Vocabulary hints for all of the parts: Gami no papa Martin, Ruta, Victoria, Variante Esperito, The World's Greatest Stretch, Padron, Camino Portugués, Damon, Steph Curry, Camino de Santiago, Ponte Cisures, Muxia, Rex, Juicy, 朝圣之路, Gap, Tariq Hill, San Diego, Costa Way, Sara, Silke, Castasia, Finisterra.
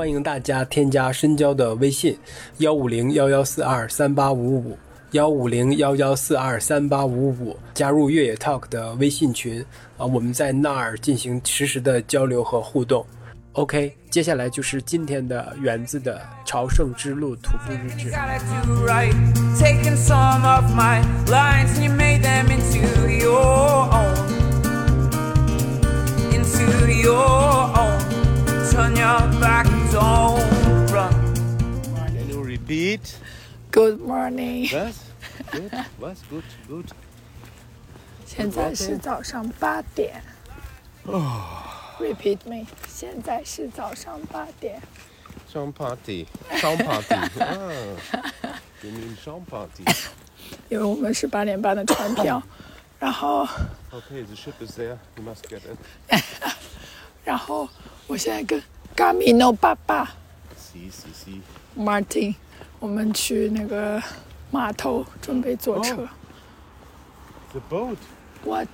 欢迎大家添加深交的微信15011423855。15011423855，加入越野 Talk 的微信群啊，我们在那儿进行实时的交流和互动。OK， 接下来就是今天的园子的朝圣之路徒步日志。Good morning. Good. 现在是早上8点。Repeat me. 现在是早上8点。Sound party. You mean sound party? 因为我们是8:30的船票，然后。Okay, the ship is there. You must get it. 然后我现在跟 Gami no papa Martin。我们去那个码头准备坐车。The boat. What?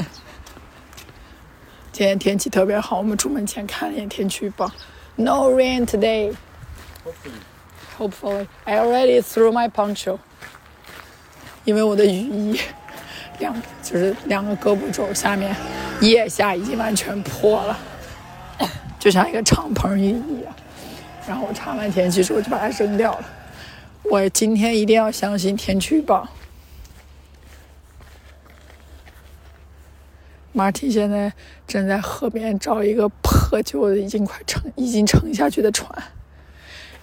今天天气特别好，我们出门前看了眼天气预报。No rain today. Hopefully. I already threw my poncho. 因为我的雨衣两个胳膊肘下面腋下已经完全破了，就像一个敞篷雨衣啊。然后我查完天气之后就把它扔掉了。我今天一定要相信天气预报。马蒂现在正在河边找一个破旧的、已经沉下去的船。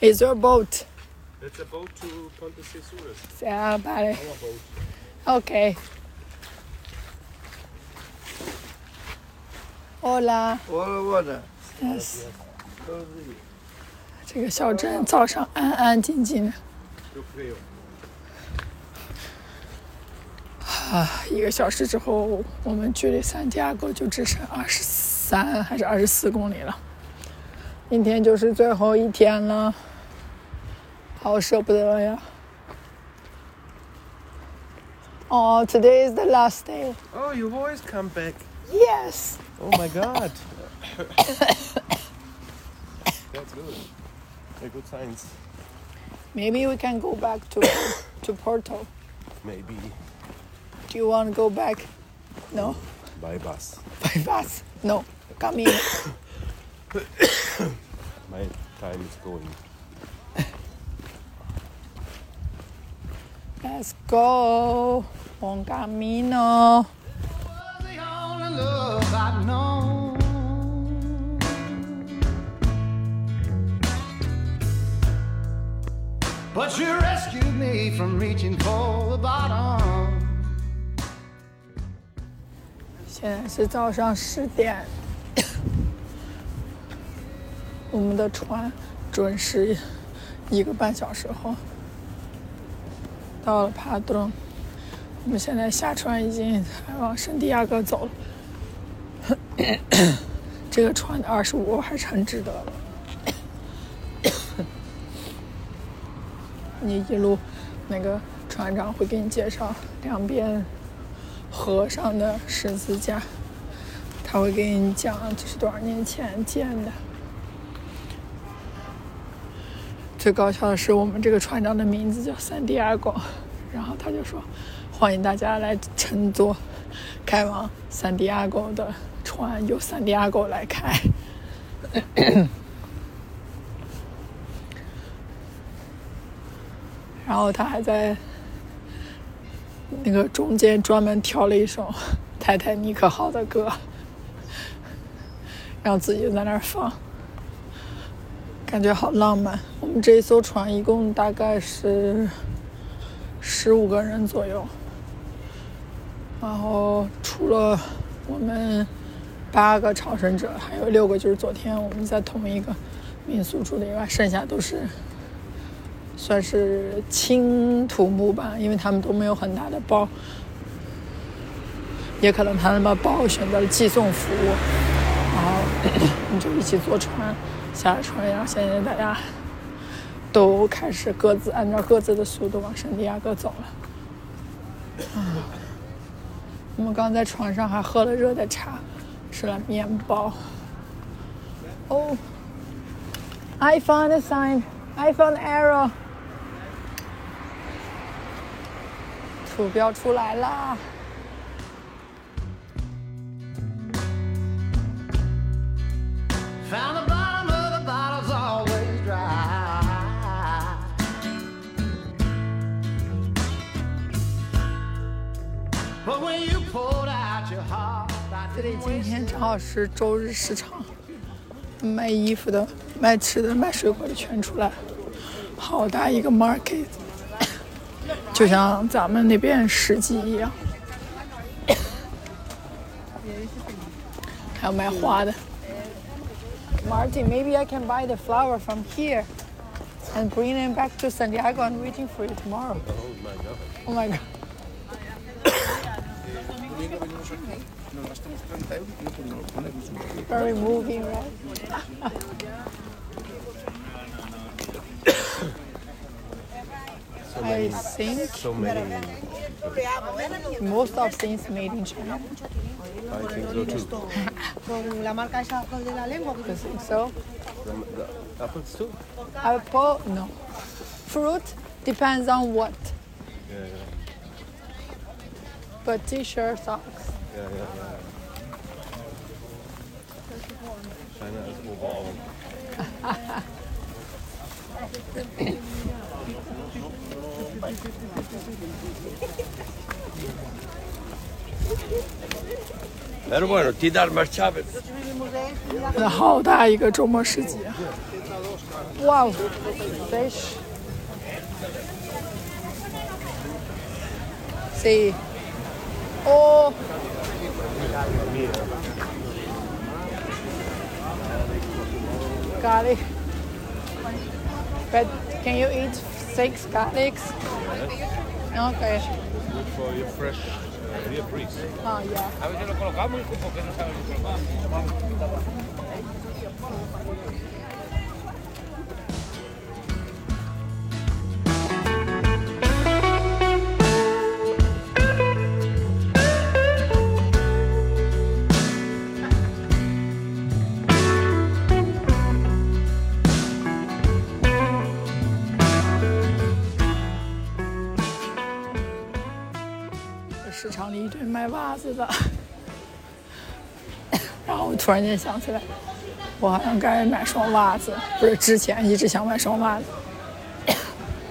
Is your boat? It's a boat to Ponte Cisures. Yeah, buddy. Our boat. Okay. Hola. Hola, water. Yes. 这个小镇早上安安静静的，1个小时之后，我们距离圣地亚哥就只剩23还是24公里了。今天就是最后一天了，好舍不得呀！哦、today is the last day. Oh, you've always come back. Yes. Oh my God. That's good.Good signs. Maybe we can go back to Porto. Maybe. Do you want to go back? No. By bus. No. Camino. My time is going. Let's go. Bon Camino. But you rescued me from reaching for the bottom. 现在是早上10点，我们的船准时1个半小时后到了Padron。我们现在下船已经往圣地亚哥走了。这个船的25欧还是很值得的。你一路，那个船长会给你介绍两边河上的十字架，他会给你讲这是多少年前建的。最搞笑的是，我们这个船长的名字叫San Diego，然后他就说欢迎大家来乘坐开往San Diego的船，由San Diego来开。然后他还在那个中间专门挑了一首泰坦尼克号的歌，让自己在那儿放，感觉好浪漫。我们这一艘船一共大概是15个人左右，然后除了我们8个朝圣者，还有6个就是昨天我们在同一个民宿住的以外，剩下都是算是轻土木吧，因为他们都没有很大的包，也可能他们把包选择了寄送服务，然后我们就一起坐船下了船，然后现在大家都开始各自按照各自的速度往圣地亚哥走了。我们刚在船上还喝了热的茶，吃了面包。哦、I found a sign. I found an arrow. 图标出来啦。这里今天正好是周日市场，卖衣服的、卖吃的、卖水果的全出来，好大一个 market， 就像咱们那边市集一样。还有卖花的。Martin, maybe I can buy the flower from here and bring them back to San Diego and waiting for you tomorrow. Oh my god. Very moving, right? I think most of things made in China. I think so too. You think so? The apples too? Apple? No. Fruit depends on what. Yeah, yeah. But t-shirt, socks. Yeah, yeah, yeah. China is overall. Pero bueno, tirar más chaves. 好大一个周末市集啊！哇哦 ，fish。See. Oh. Garlic. But can you eat 6 garlics? Yes. Okay. It's good for your fresh real breeze. Oh, yeah. A veces lo colocamos porque no sabemos colocar.卖袜子的，然后我突然间想起来，我好像该买双袜子，不是之前一直想买双袜子，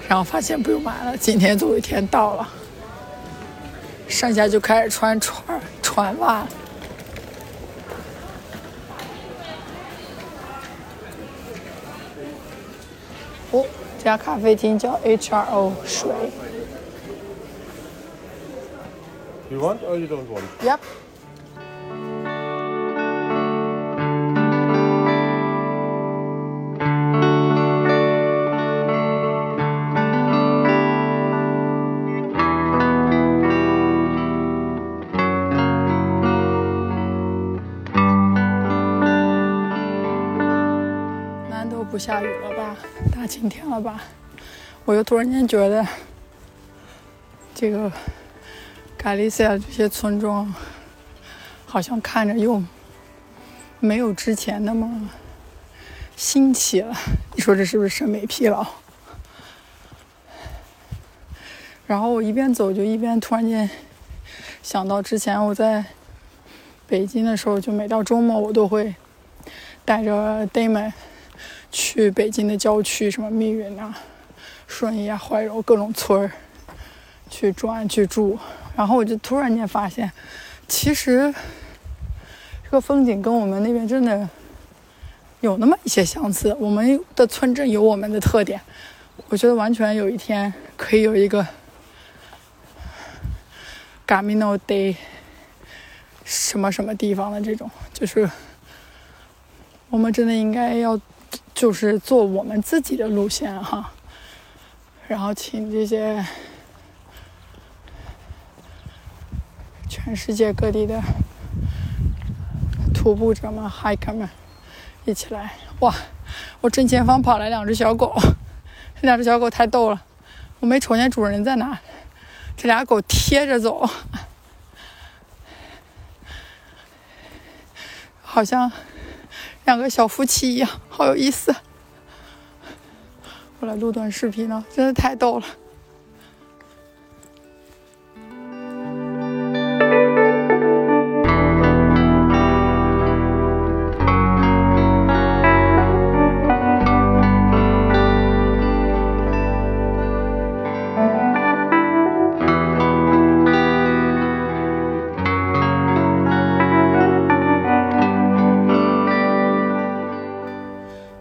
然后发现不用买了。今天总有一天到了，剩下就开始穿船袜了。哦，这家咖啡厅叫 HRO 水。You want or you don't want? Yep. 难得不下雨了吧？大晴天了吧？我又突然间觉得这个。卡利西亚这些村庄，好像看着又没有之前那么新奇了。你说这是不是审美疲劳？然后我一边走就一边突然间想到之前我在北京的时候，就每到周末我都会带着 Damon 去北京的郊区，什么密云啊、顺义啊、怀柔各种村儿去转去住。然后我就突然间发现，其实这个风景跟我们那边真的有那么一些相似。我们的村镇有我们的特点，我觉得完全有一天可以有一个 Camino de 什么什么地方的这种，就是我们真的应该要就是做我们自己的路线哈，然后请这些。全世界各地的徒步者们、hiker 们一起来！哇，我正前方跑来两只小狗，这两只小狗太逗了，我没瞅见主人在哪，这俩狗贴着走，好像两个小夫妻一样，好有意思。我来录段视频呢，真的太逗了。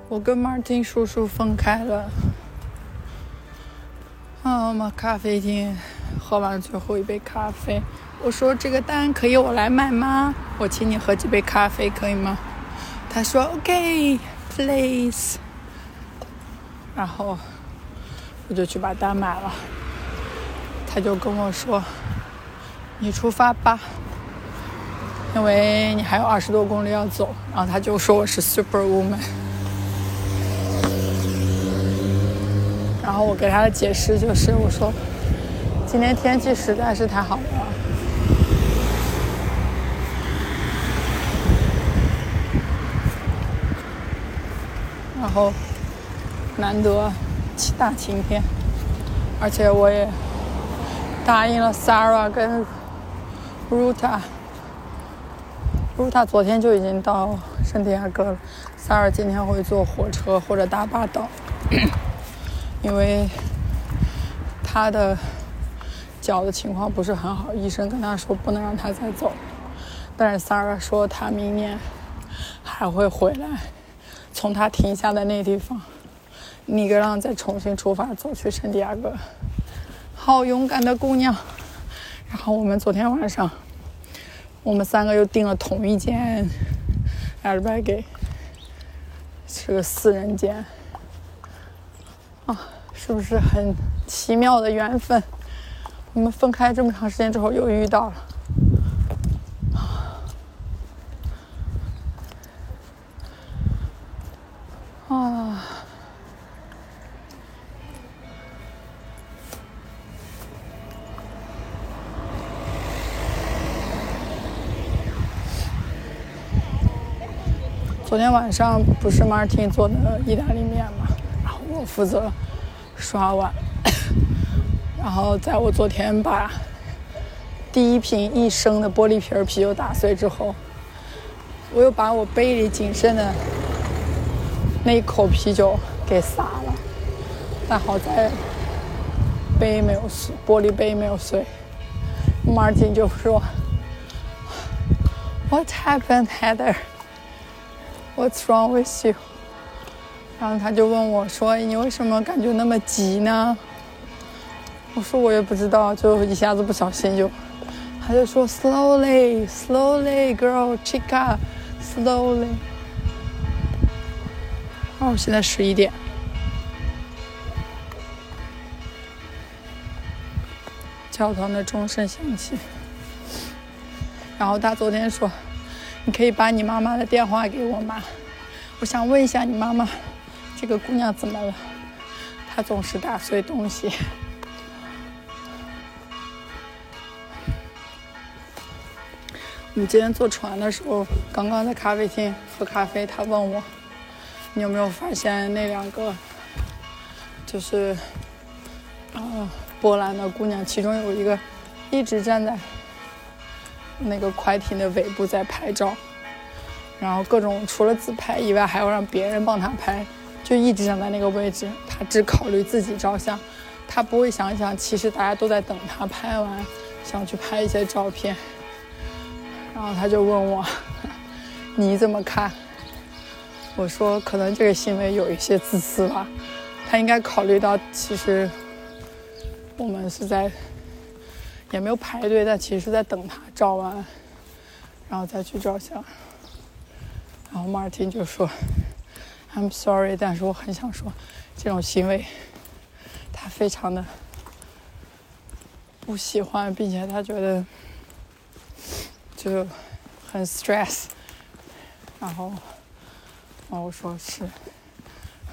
我跟 Martin 叔叔分开了，我们咖啡厅喝完最后一杯咖啡，我说这个单可以我来卖吗？我请你喝几杯咖啡可以吗？他说 OK please， 然后我就去把单买了。他就跟我说你出发吧，因为你还有20多公里要走。然后他就说我是 superwoman，然后我给他的解释就是，我说今天天气实在是太好了，然后难得大晴天，而且我也答应了 Sara 跟 Ruta 昨天就已经到圣地亚哥了， Sara 今天会坐火车或者大巴到。因为他的脚的情况不是很好，医生跟他说不能让他再走，但是 Sara 说他明年还会回来，从他停下的那地方尼格朗再重新出发走去圣地亚哥。好勇敢的姑娘。然后我们昨天晚上我们3个又订了同一间 albergue， 是个4人间啊，是不是很奇妙的缘分？我们分开这么长时间之后又遇到了。啊，昨天晚上不是 Martin 做的意大利面吗？我负责刷碗，然后在我昨天把第一瓶1升的玻璃瓶啤酒打碎之后，我又把我杯里仅剩的那一口啤酒给洒了，但好在杯没有碎，玻璃杯没有碎。Martin 就说 What happened, Heather? What's wrong with you?然后他就问我说你为什么感觉那么急呢？我说我也不知道，就一下子不小心就。他就说 slowly slowly girl chica slowly。 哦，现在11点。教堂的钟声响起，然后他昨天说你可以把你妈妈的电话给我吗？我想问一下你妈妈这个姑娘怎么了？她总是打碎东西。我们今天坐船的时候，刚刚在咖啡厅喝咖啡，她问我，你有没有发现那2个就是波兰的姑娘，其中有一个一直站在那个快艇的尾部在拍照，然后各种除了自拍以外还要让别人帮她拍，就一直站在那个位置，他只考虑自己照相，他不会想一想其实大家都在等他拍完想去拍一些照片。然后他就问我你怎么看，我说可能这个行为有一些自私吧，他应该考虑到其实我们是在也没有排队，但其实是在等他照完然后再去照相。然后 Martin 就说I'm sorry， 但是我很想说这种行为他非常的不喜欢，并且他觉得就很 stress。 然后我说是，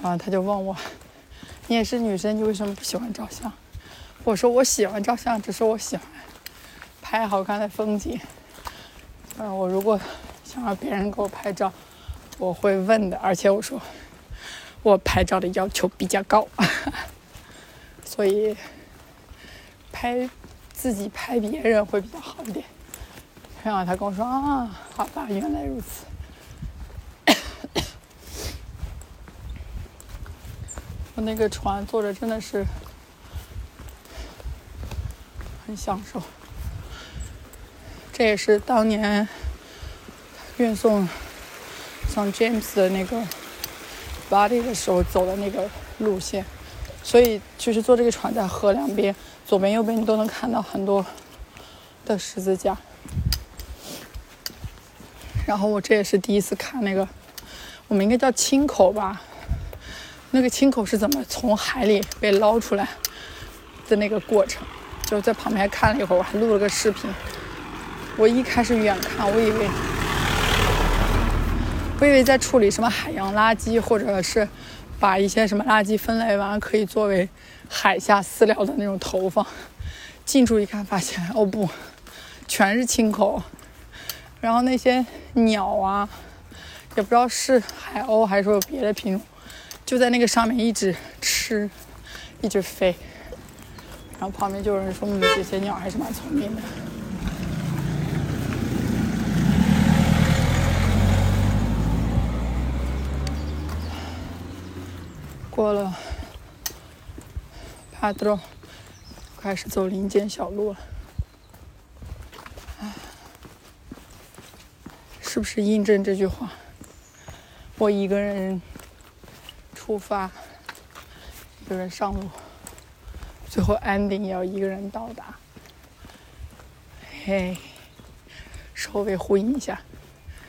然后他就问我你也是女生，你为什么不喜欢照相？我说我喜欢照相，只是我喜欢拍好看的风景，我如果想让别人给我拍照我会问的，而且我说我拍照的要求比较高所以拍自己拍别人会比较好一点。然后他跟我说啊，好吧，原来如此。我那个船坐着真的是很享受，这也是当年运送St. James 的那个 body 的时候走的那个路线，所以就是坐这个船在河两边左边右边你都能看到很多的十字架。然后我这也是第一次看那个，我们应该叫青口吧，那个青口是怎么从海里被捞出来的那个过程，就在旁边看了一会儿，我还录了个视频。我一开始远看我以为在处理什么海洋垃圾，或者是把一些什么垃圾分类完可以作为海下饲料的那种投放，近处一看发现哦不，全是青口。然后那些鸟啊，也不知道是海鸥还是说有别的品种，就在那个上面一直吃一直飞。然后旁边就有人说这些鸟还是蛮聪明的。过了 Padron 开始走林间小路了，是不是印证这句话，我一个人出发一个人上路，最后 ending 也要一个人到达。嘿，稍微呼应一下，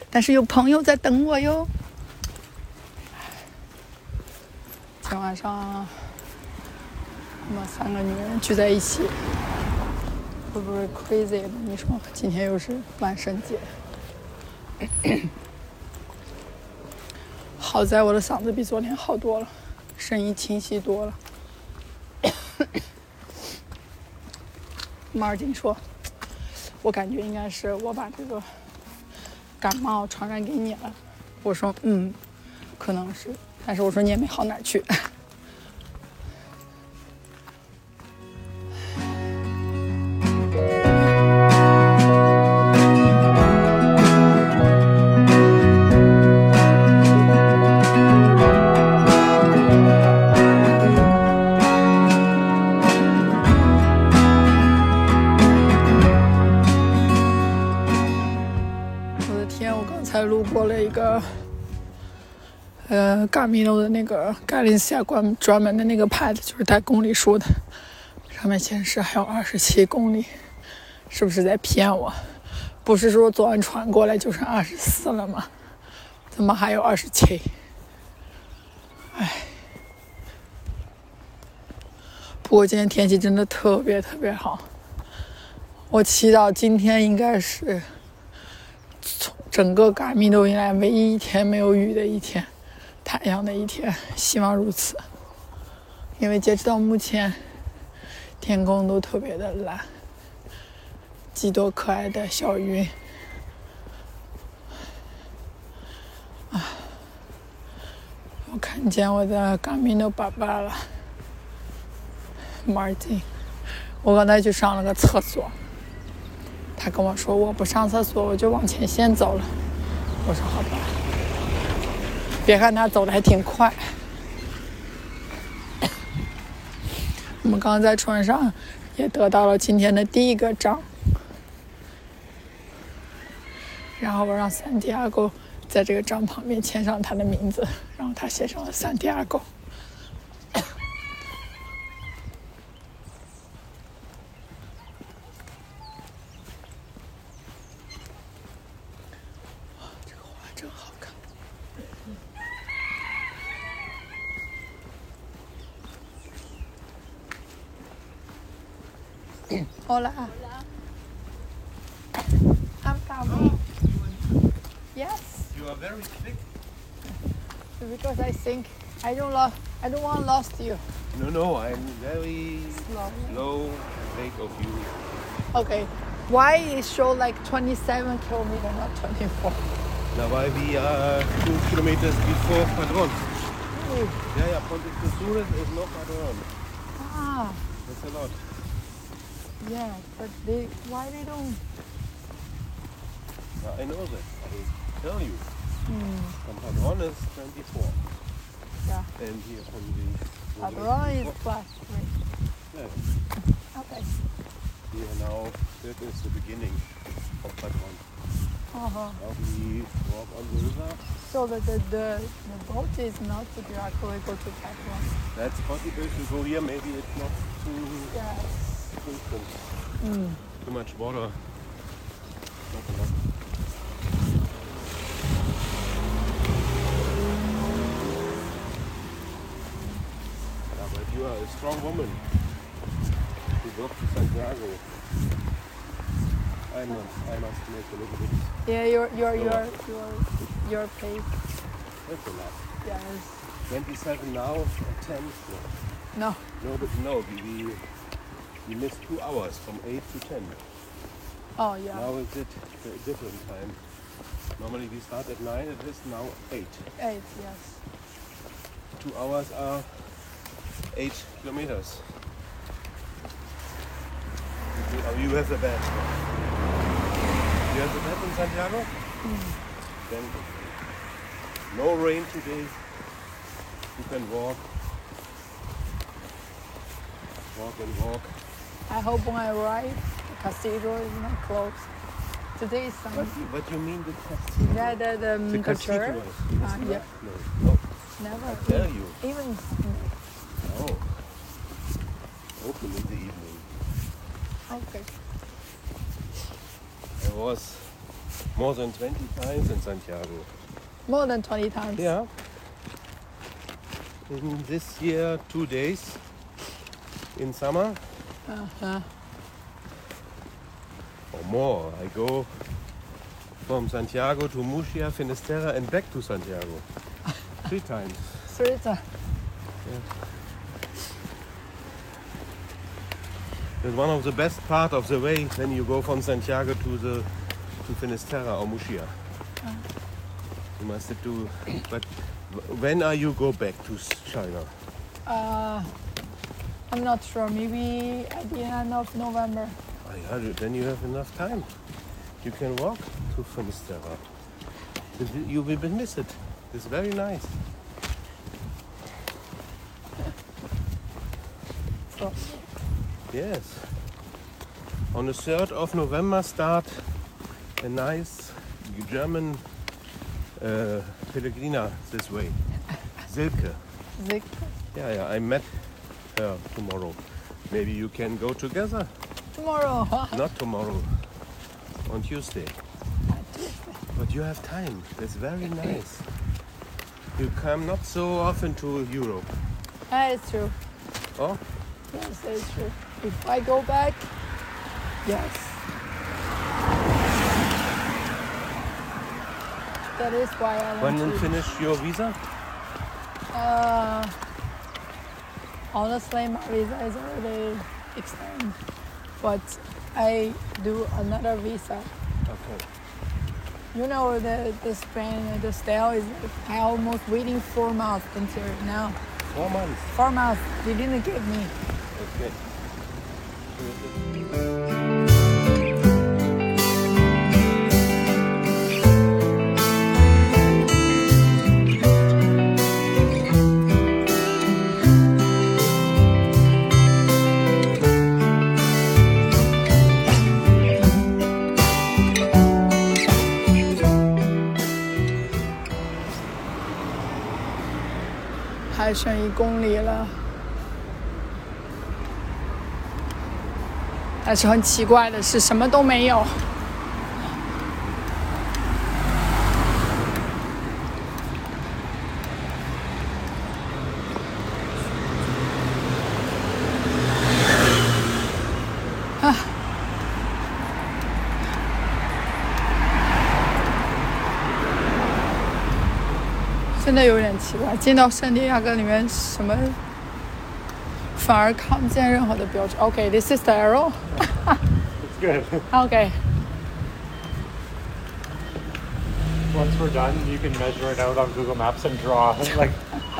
但是有朋友在等我哟。前晚上我们三个女人聚在一起，会不会 crazy 的？你说今天又是万圣节好在我的嗓子比昨天好多了，声音清晰多了Martin 说我感觉应该是我把这个感冒传染给你了，我说可能是，但是我说你也没好哪儿去我的天，我刚才路过了一个Camino 的那个盖林西亚专门的那个牌子，就是带公里数的，上面显示还有27公里，是不是在骗我？不是说昨晚传过来就剩24了吗？怎么还有27？哎，不过今天天气真的特别特别好，我祈祷今天应该是整个Camino以来唯一一天没有雨的一天，太阳的一天，希望如此。因为截止到目前，天空都特别的蓝，几朵可爱的小云啊！我看见我的Camino papa了，Martin。我刚才去上了个厕所。他跟我说我不上厕所我就往前先走了，我说好吧。别看他走的还挺快我们刚刚在船上也得到了今天的第一个章，然后我让San Diego在这个章旁边签上他的名字，然后他写上了San Diego。Hola. Hola. I'm coming. Oh. Yes. You are very thick. Because I think I don't want lost you. No, I'm very slow take of you. Okay. Why is show like 27 kilometers, not 24? Now why we are 2 kilometers before Padron. Oh. Ja, ja, Ponte Cisures is not Padron. Ah. That's a lot. Yeah, but they, why they don't? I know that, I tell you. From Padron is 24. Yeah. And here from the... Padron is plus 3. Yeah. Okay. Here now, that is the beginning of Padron. Uh-huh. Now we walk on the river. So the boat is not to directly go to Padron. That's possible to go here, maybe it's not too... Yes. Too much water. Not enough. You are a strong woman. You walk to Santiago. I must make a little bit. Yeah, your pace. That's a lot. Yes. 27 now, or 10. No. No, but no. We missed 2 hours from 8 to 10. Oh yeah. Now is it a different time? Normally we start at 9. It is now 8. 8, yes. 2 hours are 8 kilometers. You have a bed. You have a bed in Santiago? Then no rain today. You can walk. Walk and walk. I hope when I arrive, the cathedral is not closed. Today is Sunday. What do you mean the cathedral? Yeah, the church. Yeah. No. Never. I tell you. Even. Oh, open in the evening. Okay. I was more than 20 times in Santiago. More than 20 times? Yeah. In this year, 2 days in summer. Uh-huh. Or more. I go from Santiago to Muxia, Finisterra, and back to Santiago. 3 times. 3 times. Yeah. It's one of the best part of the way when you go from Santiago to Finisterra or Muxia. You must do. But when are you go back to China? I'm not sure. Maybe at the end of November. Oh, yeah, then you have enough time. You can walk to Finisterra. You will miss it. It's very nice. So. Yes. On the 3rd of November start a nice German Pellegrina this way. Silke. Silke? Yeah, I met her tomorrow. Maybe you can go together. Tomorrow? Not tomorrow. On Tuesday. But you have time. That's very nice. You come not so often to Europe. That is true. Oh? Yes, that is true. If I go back, yes. That is why I want to... When you finish your visa? Honestly, my visa is already extended. But I do another visa. Okay. You know, the Spain, the style is... I almost waiting 4 months until now. 4 months? 4 months. They didn't give me. Okay.还剩1公里了。但是很奇怪的是，什么都没有。真的有点奇怪，进到圣地亚哥里面，什么？反而看不见任何的标志。Okay, this is the arrow. It's good. Okay. Once we're done, you can measure it out on Google Maps and draw like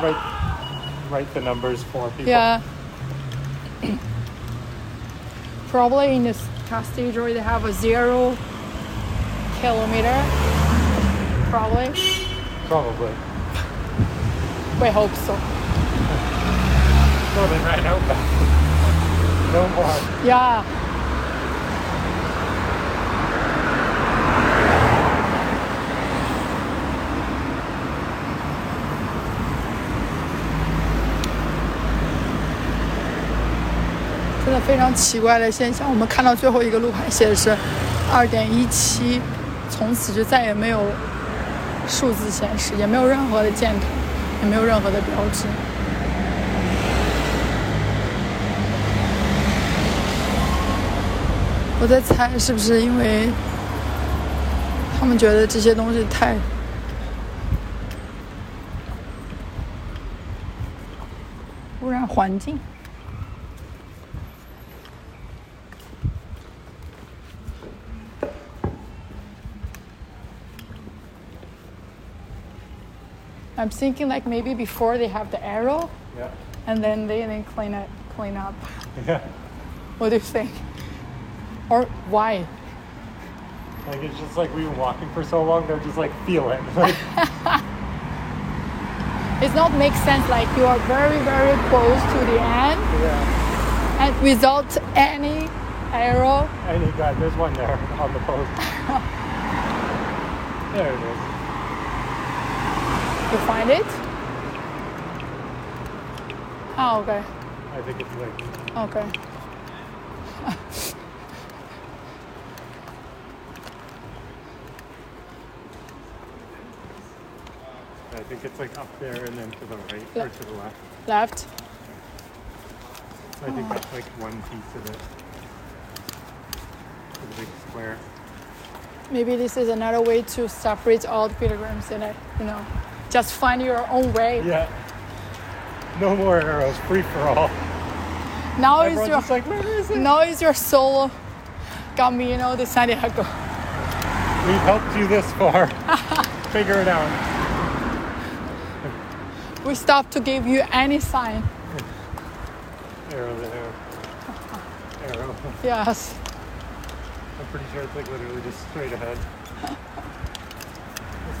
right write the numbers for people. Yeah. Probably in this Castasia they have a 0 kilometer. Probably. We hope so. Well, then right out back. No more. Yeah.非常奇怪的现象，我们看到最后一个路牌写的是 2.17， 从此就再也没有数字显示，也没有任何的箭头，也没有任何的标志。我在猜是不是因为他们觉得这些东西太污染环境。I'm thinking like maybe before they have the arrow, yeah, and then they clean up. Yeah. What do you think? Or why? Like it's just like we were walking for so long, they're just like feel it. Like. It's not make sense. Like you are very very close to the end, yeah, and without any arrow. Any guy, there's one there on the post. There it is.You find it? Oh, okay. I think it's like... Okay. I think it's like up there and then to the right or to the left. Left? I think that's like one piece of it. It's a big square. Maybe this is another way to separate all the pilgrims in it, you know.Just find your own way. Yeah. No more arrows. Free for all. Now is your solo Camino de Santiago. We've helped you this far. Figure it out. We stopped to give you any sign. Arrow there. Arrow. Yes. I'm pretty sure it's like literally just straight ahead.It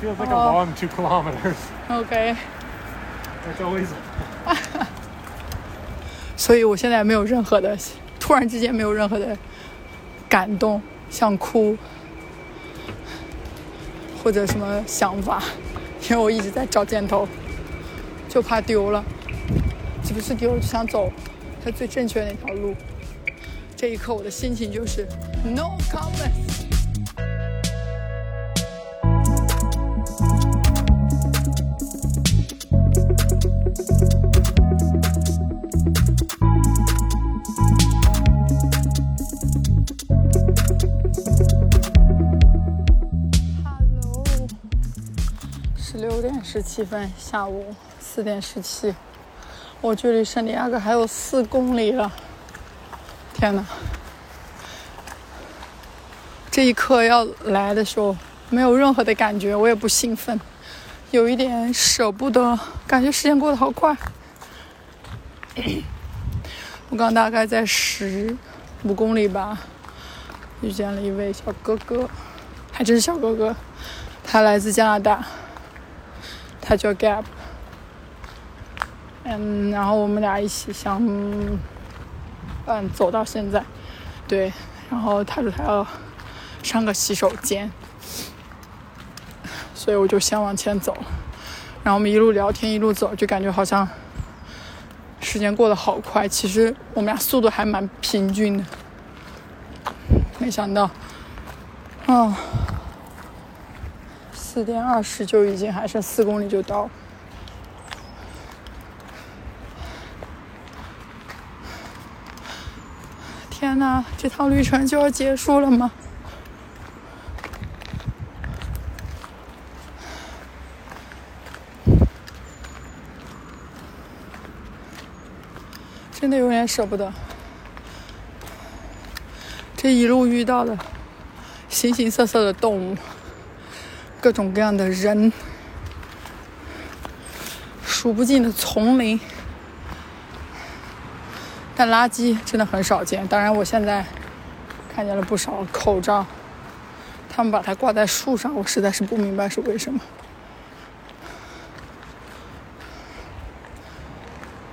feels like a long 2 kilometers. Okay. It's always. 所以我现在没有任何的，突然之间没有任何的感动，想哭或者什么想法，因为我一直在找箭头，就怕丢了，岂不是丢了就想走它最正确的那条路。这一刻我的心情就是 no comments。16:17，下午4:17，我距离圣地亚哥还有4公里了。天哪！这一刻要来的时候，没有任何的感觉，我也不兴奋，有一点舍不得，感觉时间过得好快。我刚大概在15公里吧，遇见了一位小哥哥，还真是小哥哥，他来自加拿大。他叫 Gap， 然后我们俩一起相伴走到现在，对。然后他说他要上个洗手间，所以我就先往前走。然后我们一路聊天一路走，就感觉好像时间过得好快。其实我们俩速度还蛮平均的，没想到，4:20就已经还剩4公里就到了，天哪，这趟旅程就要结束了吗？真的有点舍不得，这一路遇到了形形色色的动物。各种各样的人，数不尽的丛林，但垃圾真的很少见。当然我现在看见了不少口罩，他们把它挂在树上，我实在是不明白是为什么。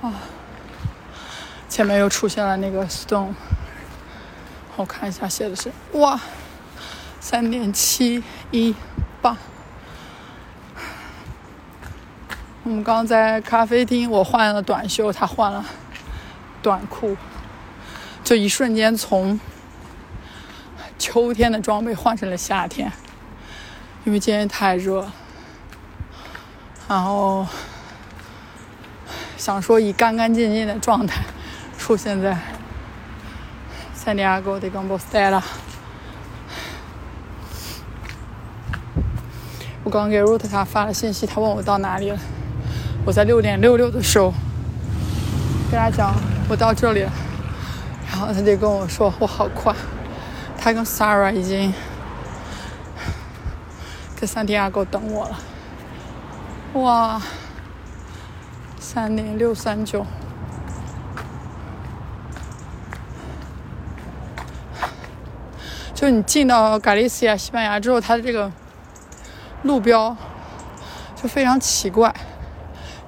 啊，前面又出现了那个 stone， 我看一下写的是，哇，3.718。我们刚在咖啡厅，我换了短袖，他换了短裤，就一瞬间从秋天的装备换成了夏天，因为今天太热了。然后想说以干干净净的状态出现在San Diego de Compostela。我刚给 Ruta 他发了信息，他问我到哪里了。我在6:66的时候跟他讲我到这里了，然后他就跟我说我好快。他跟 Sara 已经在San Diego等我了。哇，3.639。就你进到加利西亚西班牙之后，它的这个路标就非常奇怪，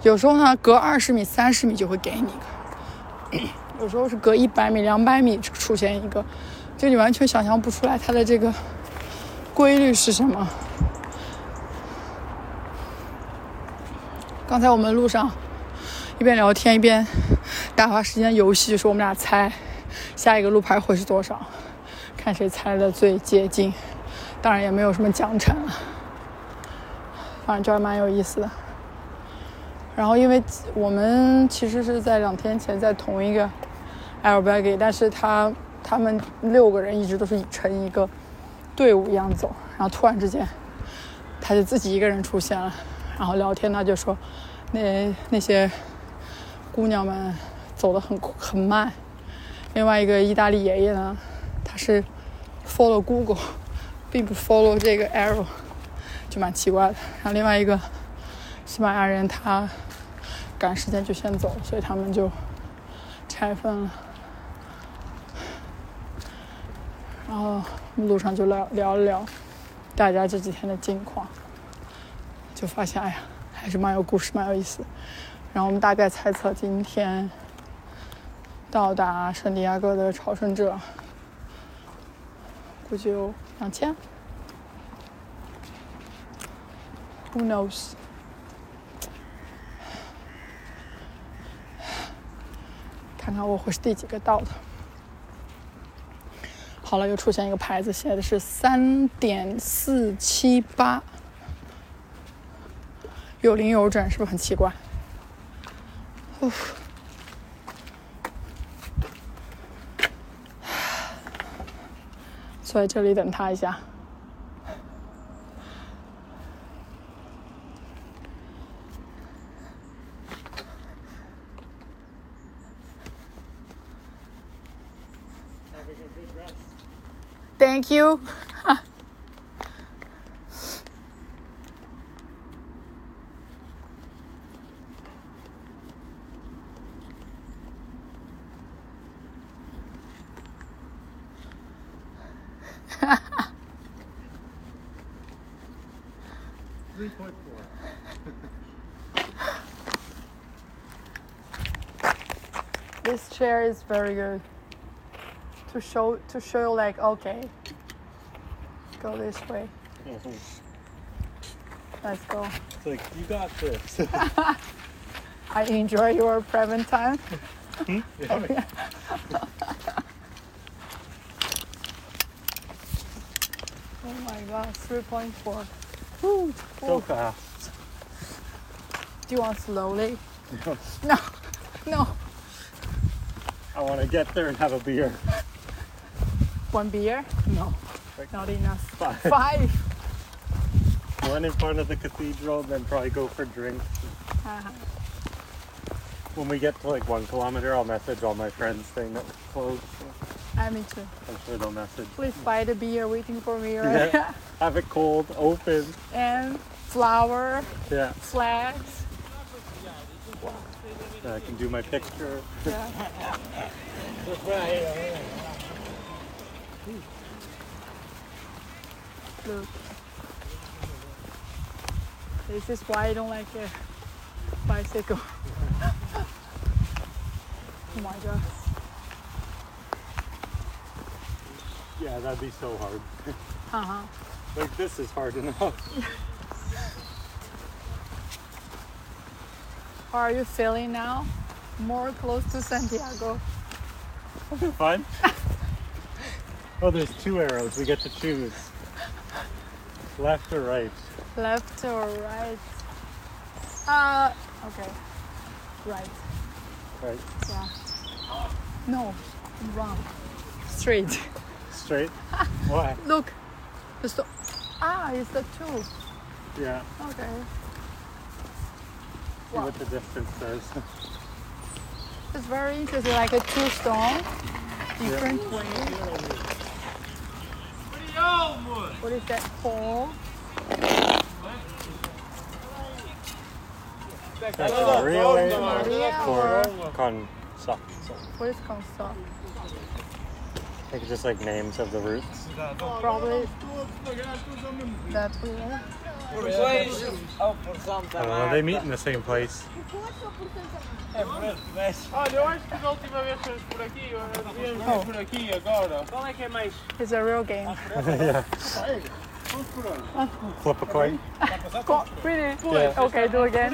有时候呢隔20米、30米就会给你一个，有时候是隔100米、200米出现一个，就你完全想象不出来它的这个规律是什么。刚才我们路上一边聊天一边打发时间游戏，就是我们俩猜下一个路牌会是多少，看谁猜的最接近。当然也没有什么奖惩了，反正就还蛮有意思的。然后因为我们其实是在2天前在同一个 Airbnb， 但是他们6个人一直都是成一个队伍一样走，然后突然之间他就自己一个人出现了，然后聊天他就说那些姑娘们走得很慢。另外一个意大利爷爷呢，他是 follow Google 并不 follow 这个 arrow，就蛮奇怪的。然后另外一个西班牙人他赶时间就先走，所以他们就拆分了。然后路上就聊了聊大家这几天的近况，就发现哎呀还是蛮有故事蛮有意思。然后我们大概猜测今天到达圣地亚哥的朝圣者估计有2000。Who knows？ 看看我会是第几个到的。好了，又出现一个牌子，写的是3.478，有零有整，是不是很奇怪？坐在这里等他一下。Thank you. 3.4 This chair is very good to show like okay.Go this way. Let's go. It's like, you got this. I enjoy your private time. Yeah. Oh my god, 3.4. Woo. So fast. Do you want slowly? No. I want to get there and have a beer. One beer? No.Not enough. 5. One in front of the cathedral, then probably go for drinks. Uh-huh. When we get to like 1 kilometer, I'll message all my friends saying that it's closed. Me too. I'm sure they'll message. Please buy the beer waiting for me, right? Yeah. Have it cold, open. And flower. Yeah. Flags. I can do my picture. Yeah. Look. This is why I don't like a bicycle. Oh my God. Yeah, that'd be so hard. Uh-huh. Like this is hard enough. How are you feeling now? More close to Santiago. Fun? Oh, there's two arrows. We get to choose. Left or right? Left or right? Okay. Right. Right. Yeah. No, wrong. Straight. Straight? Why? Look. Just it's the two. Yeah. Okay. See what the distance says. It's very interesting, like a two stone, different way. What is that for? That's a relay for Consoc. What is Consoc? I think it's just like names of the routes. Probably that way. They meet in the same place. Oh. It's a real game. Yeah. Flip a coin. Pretty. Yeah. Okay, do again.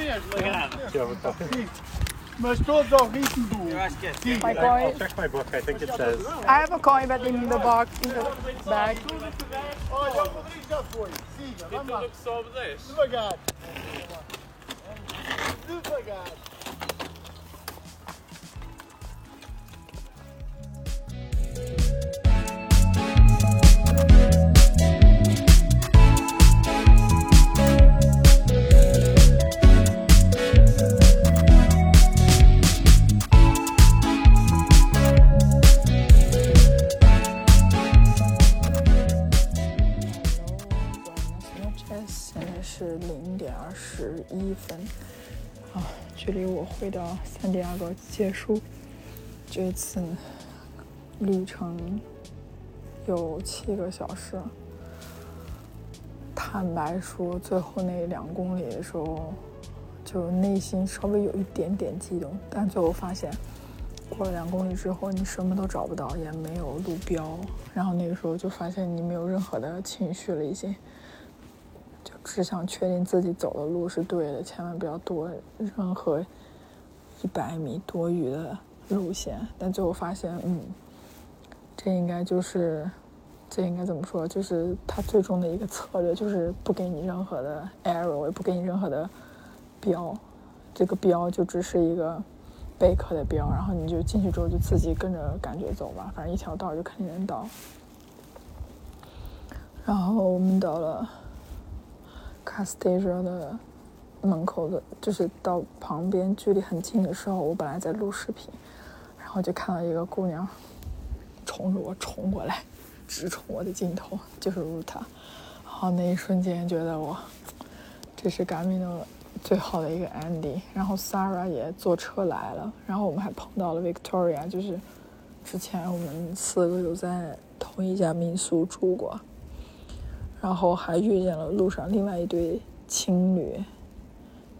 My coin. I'll check my book. I think it says. I have a coin, but in the box, in the bag. It looks over this. Oh my god.0:21啊，距离我回到圣地亚哥结束这次旅程有7个小时。坦白说，最后那2公里的时候，就内心稍微有一点点激动，但最后发现，过了2公里之后，你什么都找不到，也没有路标，然后那个时候就发现你没有任何的情绪了，已经。就只想确定自己走的路是对的，千万不要多任何100米多余的路线。但最后发现，这应该怎么说？就是他最终的一个策略，就是不给你任何的 arrow， 也不给你任何的标，这个标就只是一个备课的标，然后你就进去之后就自己跟着感觉走吧，反正一条道就肯定能到。然后我们到了Castasia 的门口的，就是到旁边距离很近的时候，我本来在录视频，然后就看到一个姑娘冲着我冲过来，直冲我的镜头，就是 Ruta。 然后那一瞬间觉得这是 Camino 最好的一个 ending。 然后 Sara 也坐车来了，然后我们还碰到了 Victoria， 就是之前我们4个有在同一家民宿住过，然后还遇见了路上另外一对情侣，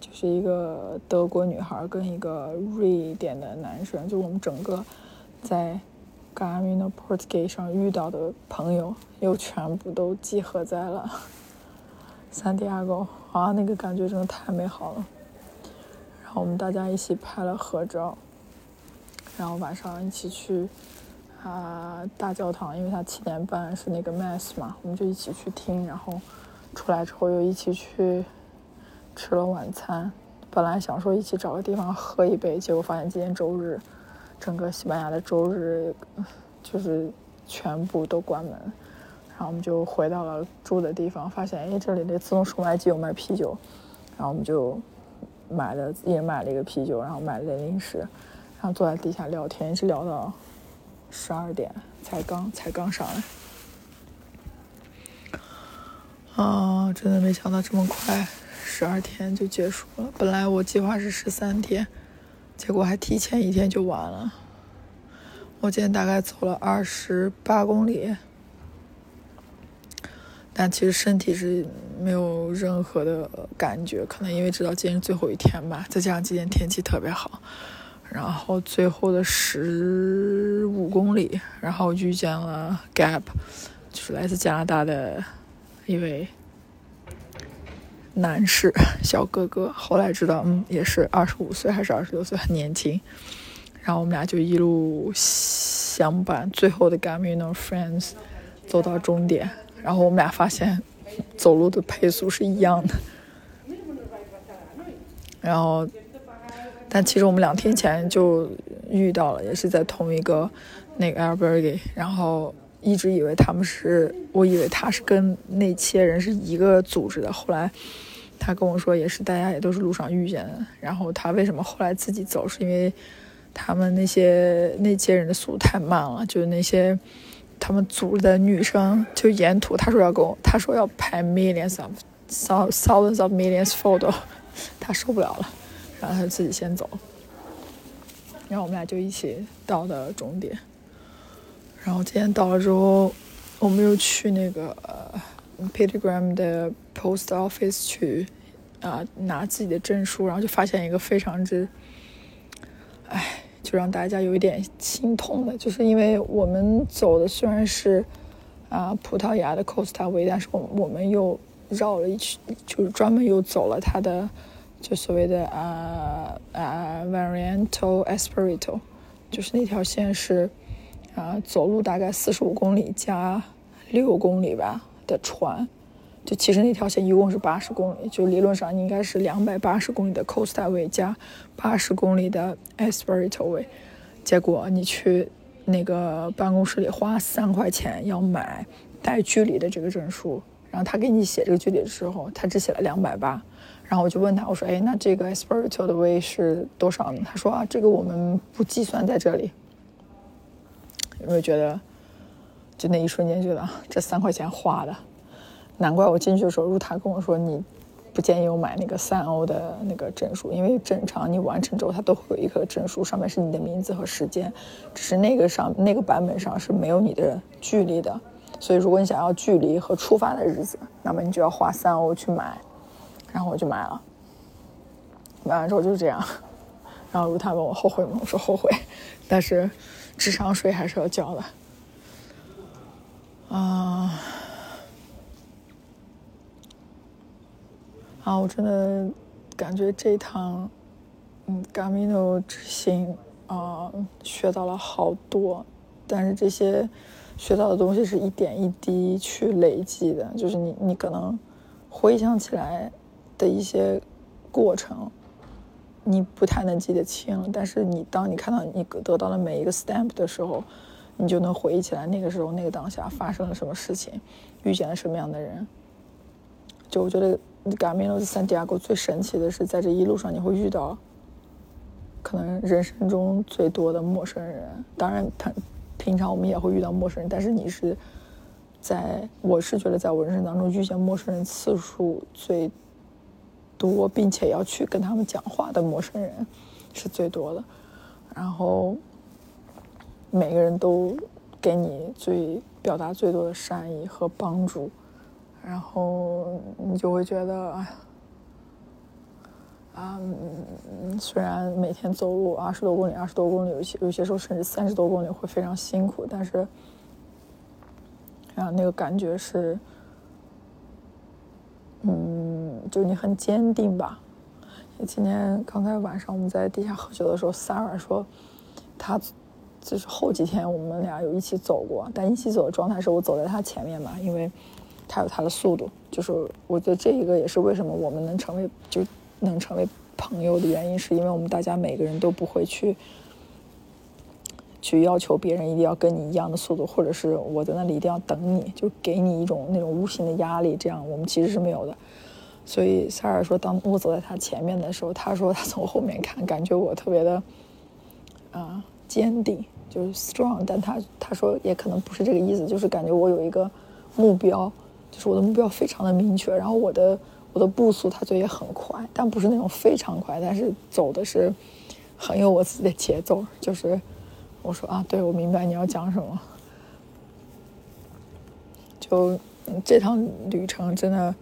就是一个德国女孩跟一个瑞典的男生，就我们整个在 Camino Portugués 上遇到的朋友又全部都集合在了San Diego，那个感觉真的太美好了。然后我们大家一起拍了合照，然后晚上一起去大教堂，因为它7:30是那个 mass 嘛，我们就一起去听，然后出来之后又一起去吃了晚餐。本来想说一起找个地方喝一杯，结果发现今天周日，整个西班牙的周日就是全部都关门，然后我们就回到了住的地方，发现这里的自动售卖机有卖啤酒，然后我们就买了一个啤酒，然后买了点零食，然后坐在地下聊天，一直聊到12点才刚上来。真的没想到这么快12天就结束了，本来我计划是13天，结果还提前一天就完了。我今天大概走了28公里，但其实身体是没有任何的感觉，可能因为知道今天是最后一天吧，再加上今天天气特别好。然后最后的15公里，然后遇见了 Gap， 就是来自加拿大的一位男士小哥哥，后来知道也是25岁还是26岁，很年轻。然后我们俩就一路相伴，最后的 Camino Friends 走到终点，然后我们俩发现走路的配速是一样的。然后但其实我们2天前就遇到了，也是在同一个那个 albergue， 然后一直以为我以为他是跟那些人是一个组织的，后来他跟我说也是大家也都是路上遇见的。然后他为什么后来自己走，是因为他们那些人的速度太慢了，就是那些他们组织的女生就沿途他说要拍 thousands of millions photo， 他受不了了，然后他就自己先走，然后我们俩就一起到的终点。然后今天到了之后，我们又去那个Pilgrim 的 Post Office 去拿自己的证书，然后就发现一个非常之，就让大家有一点心痛的，就是因为我们走的虽然是葡萄牙的 Costa Way， 但是我们又绕了一圈，就是专门又走了它的就所谓的Variante Esperito， 就是那条线是。走路大概45公里加6公里吧的船，就其实那条线一共是80公里，就理论上应该是280公里的 Costa Way 加80公里的 Esperito Way。结果你去那个办公室里花3块钱要买带距离的这个证书，然后他给你写这个距离的时候，他只写了280。然后我就问他，我说：“那这个 Esperito 的 Way 是多少呢？”他说：“这个我们不计算在这里。”因为觉得就那一瞬间觉得这3块钱花的，难怪我进去的时候Ruta跟我说你不建议我买那个3欧的那个证书，因为正常你完成之后它都会有一个证书，上面是你的名字和时间，只是那个版本上是没有你的距离的，所以如果你想要距离和出发的日子，那么你就要花3欧去买。然后我就买了，买完之后就这样，然后Ruta问我后悔吗，我说后悔，但是智商税还是要交的我真的感觉这一趟Camino 之行学到了好多，但是这些学到的东西是一点一滴去累积的，就是你可能回想起来的一些过程你不太能记得清，但是当你看到你得到了每一个 stamp 的时候，你就能回忆起来那个时候那个当下发生了什么事情，遇见了什么样的人。就我觉得 Camino de Santiago 最神奇的是在这一路上你会遇到可能人生中最多的陌生人，当然平常我们也会遇到陌生人，但是我是觉得在我人生当中遇见陌生人次数最多，并且要去跟他们讲话的陌生人是最多的，然后每个人都给你表达最多的善意和帮助，然后你就会觉得虽然每天走路20多公里，有些时候甚至30多公里会非常辛苦，但是那个感觉是就你很坚定吧。今天刚才晚上我们在地下喝酒的时候， Sara 说她就是后几天我们俩有一起走过，但一起走的状态是我走在她前面嘛，因为她有她的速度，就是我觉得这一个也是为什么我们能成为朋友的原因，是因为我们大家每个人都不会去要求别人一定要跟你一样的速度，或者是我在那里一定要等你，就给你一种那种无形的压力，这样我们其实是没有的。所以塞尔说当我走在他前面的时候，他说他从后面看感觉我特别的坚定，就是 strong， 但他说也可能不是这个意思，就是感觉我有一个目标，就是我的目标非常的明确，然后我的步速他觉得也很快，但不是那种非常快，但是走的是很有我自己的节奏，就是我说啊，对，我明白你要讲什么。就这趟旅程真的，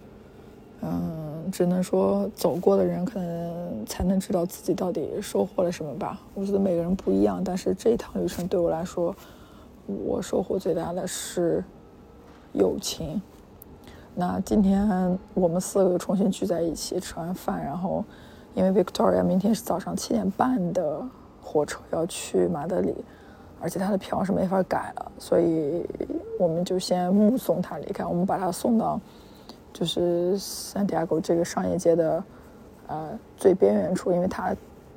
只能说走过的人可能才能知道自己到底收获了什么吧。我觉得每个人不一样，但是这一趟旅程对我来说，我收获最大的是友情。那今天我们四个又重新聚在一起吃完饭，然后因为 Victoria 明天是早上7:30的火车要去马德里，而且他的票是没法改了，所以我们就先目送他离开。我们把他送到就是San Diego这个商业街的最边缘处，因为他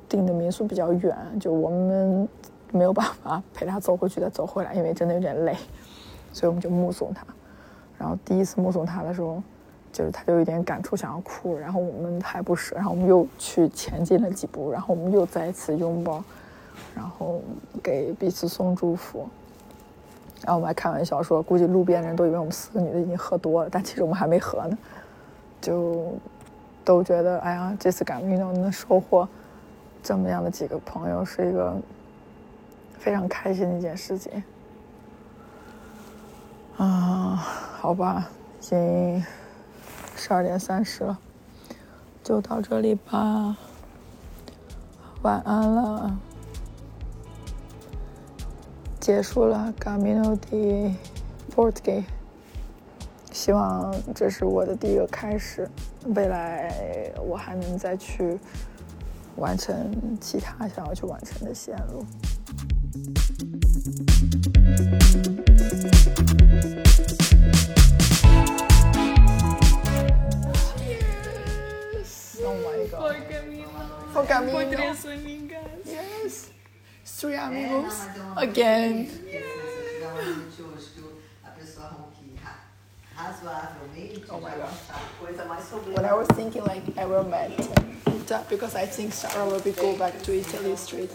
订的民宿比较远，就我们没有办法陪他走回去再走回来，因为真的有点累，所以我们就目送他。然后第一次目送他的时候，就是他就有点感触想要哭，然后我们还不舍，然后我们又去前进了几步，然后我们又再一次拥抱，然后给彼此送祝福。然后我们还开玩笑说，估计路边人都以为我们四个女的已经喝多了，但其实我们还没喝呢，就都觉得哎呀，这次Camino能收获这么样的几个朋友是一个非常开心的一件事情啊。好吧，已经12:30了，就到这里吧，晚安了。结束了 Camino de Portugués， 希望这是我的第一个开始，未来我还能再去完成其他想要去完成的线路。Yes! Oh my god. For Camino. Tres amigas. Yes. Three amigos. Again. Oh my god. When I was thinking like I will met Ruta, because I think Sara will be go back to Italy straight.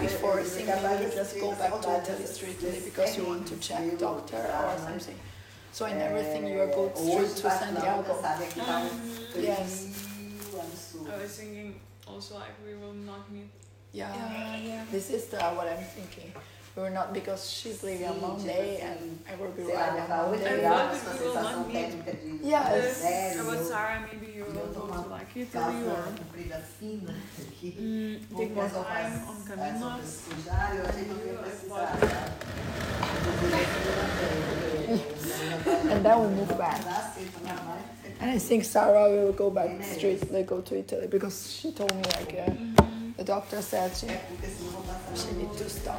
Before Singapore, you just go back to Italy straight because you want to check doctor or something. So in everything, you are going straight to San Diego. Yes. I was thinking also like we will not meet. Yeah. This is what I'm thinking. We will not, because she's leaving on Monday and I will be riding on Monday. I thought we will not meet. Yes. About Sarah, maybe you will go to like Italy or take more time on Caminos. And then we move back. And I think Sarah will go back straight, like go to Italy, because she told me like the doctor said she needs to stop.